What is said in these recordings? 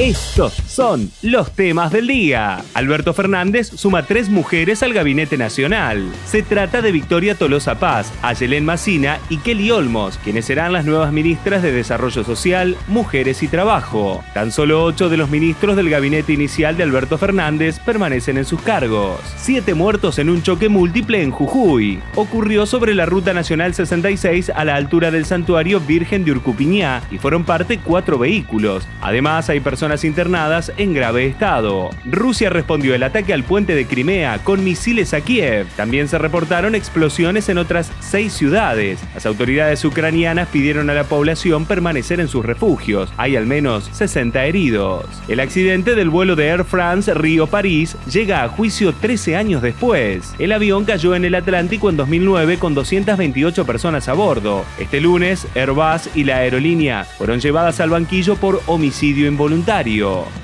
Estos son los temas del día. Alberto Fernández suma 3 mujeres al Gabinete Nacional. Se trata de Victoria Tolosa Paz, Ayelén Macina y Kelly Olmos, quienes serán las nuevas ministras de Desarrollo Social, Mujeres y Trabajo. Tan solo 8 de los ministros del gabinete inicial de Alberto Fernández permanecen en sus cargos. 7 muertos en un choque múltiple en Jujuy. Ocurrió sobre la Ruta Nacional 66 a la altura del Santuario Virgen de Urcupiñá y fueron parte 4 vehículos. Además, hay personas internadas en grave estado. Rusia respondió el ataque al puente de Crimea con misiles a Kiev. También se reportaron explosiones en otras 6 ciudades. Las autoridades ucranianas pidieron a la población permanecer en sus refugios. Hay al menos 60 heridos. El accidente del vuelo de Air France Río-París llega a juicio 13 años después. El avión cayó en el Atlántico en 2009 con 228 personas a bordo. Este lunes, Airbus y la aerolínea fueron llevadas al banquillo por homicidio involuntario.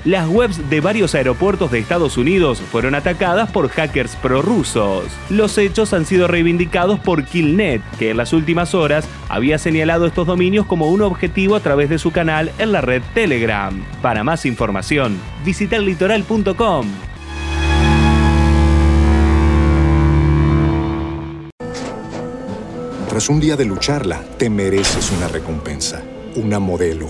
Las webs de varios aeropuertos de Estados Unidos fueron atacadas por hackers prorrusos. Los hechos han sido reivindicados por Killnet, que en las últimas horas había señalado estos dominios como un objetivo a través de su canal en la red Telegram. Para más información, visita litoral.com. Tras un día de lucharla, te mereces una recompensa. Una Modelo,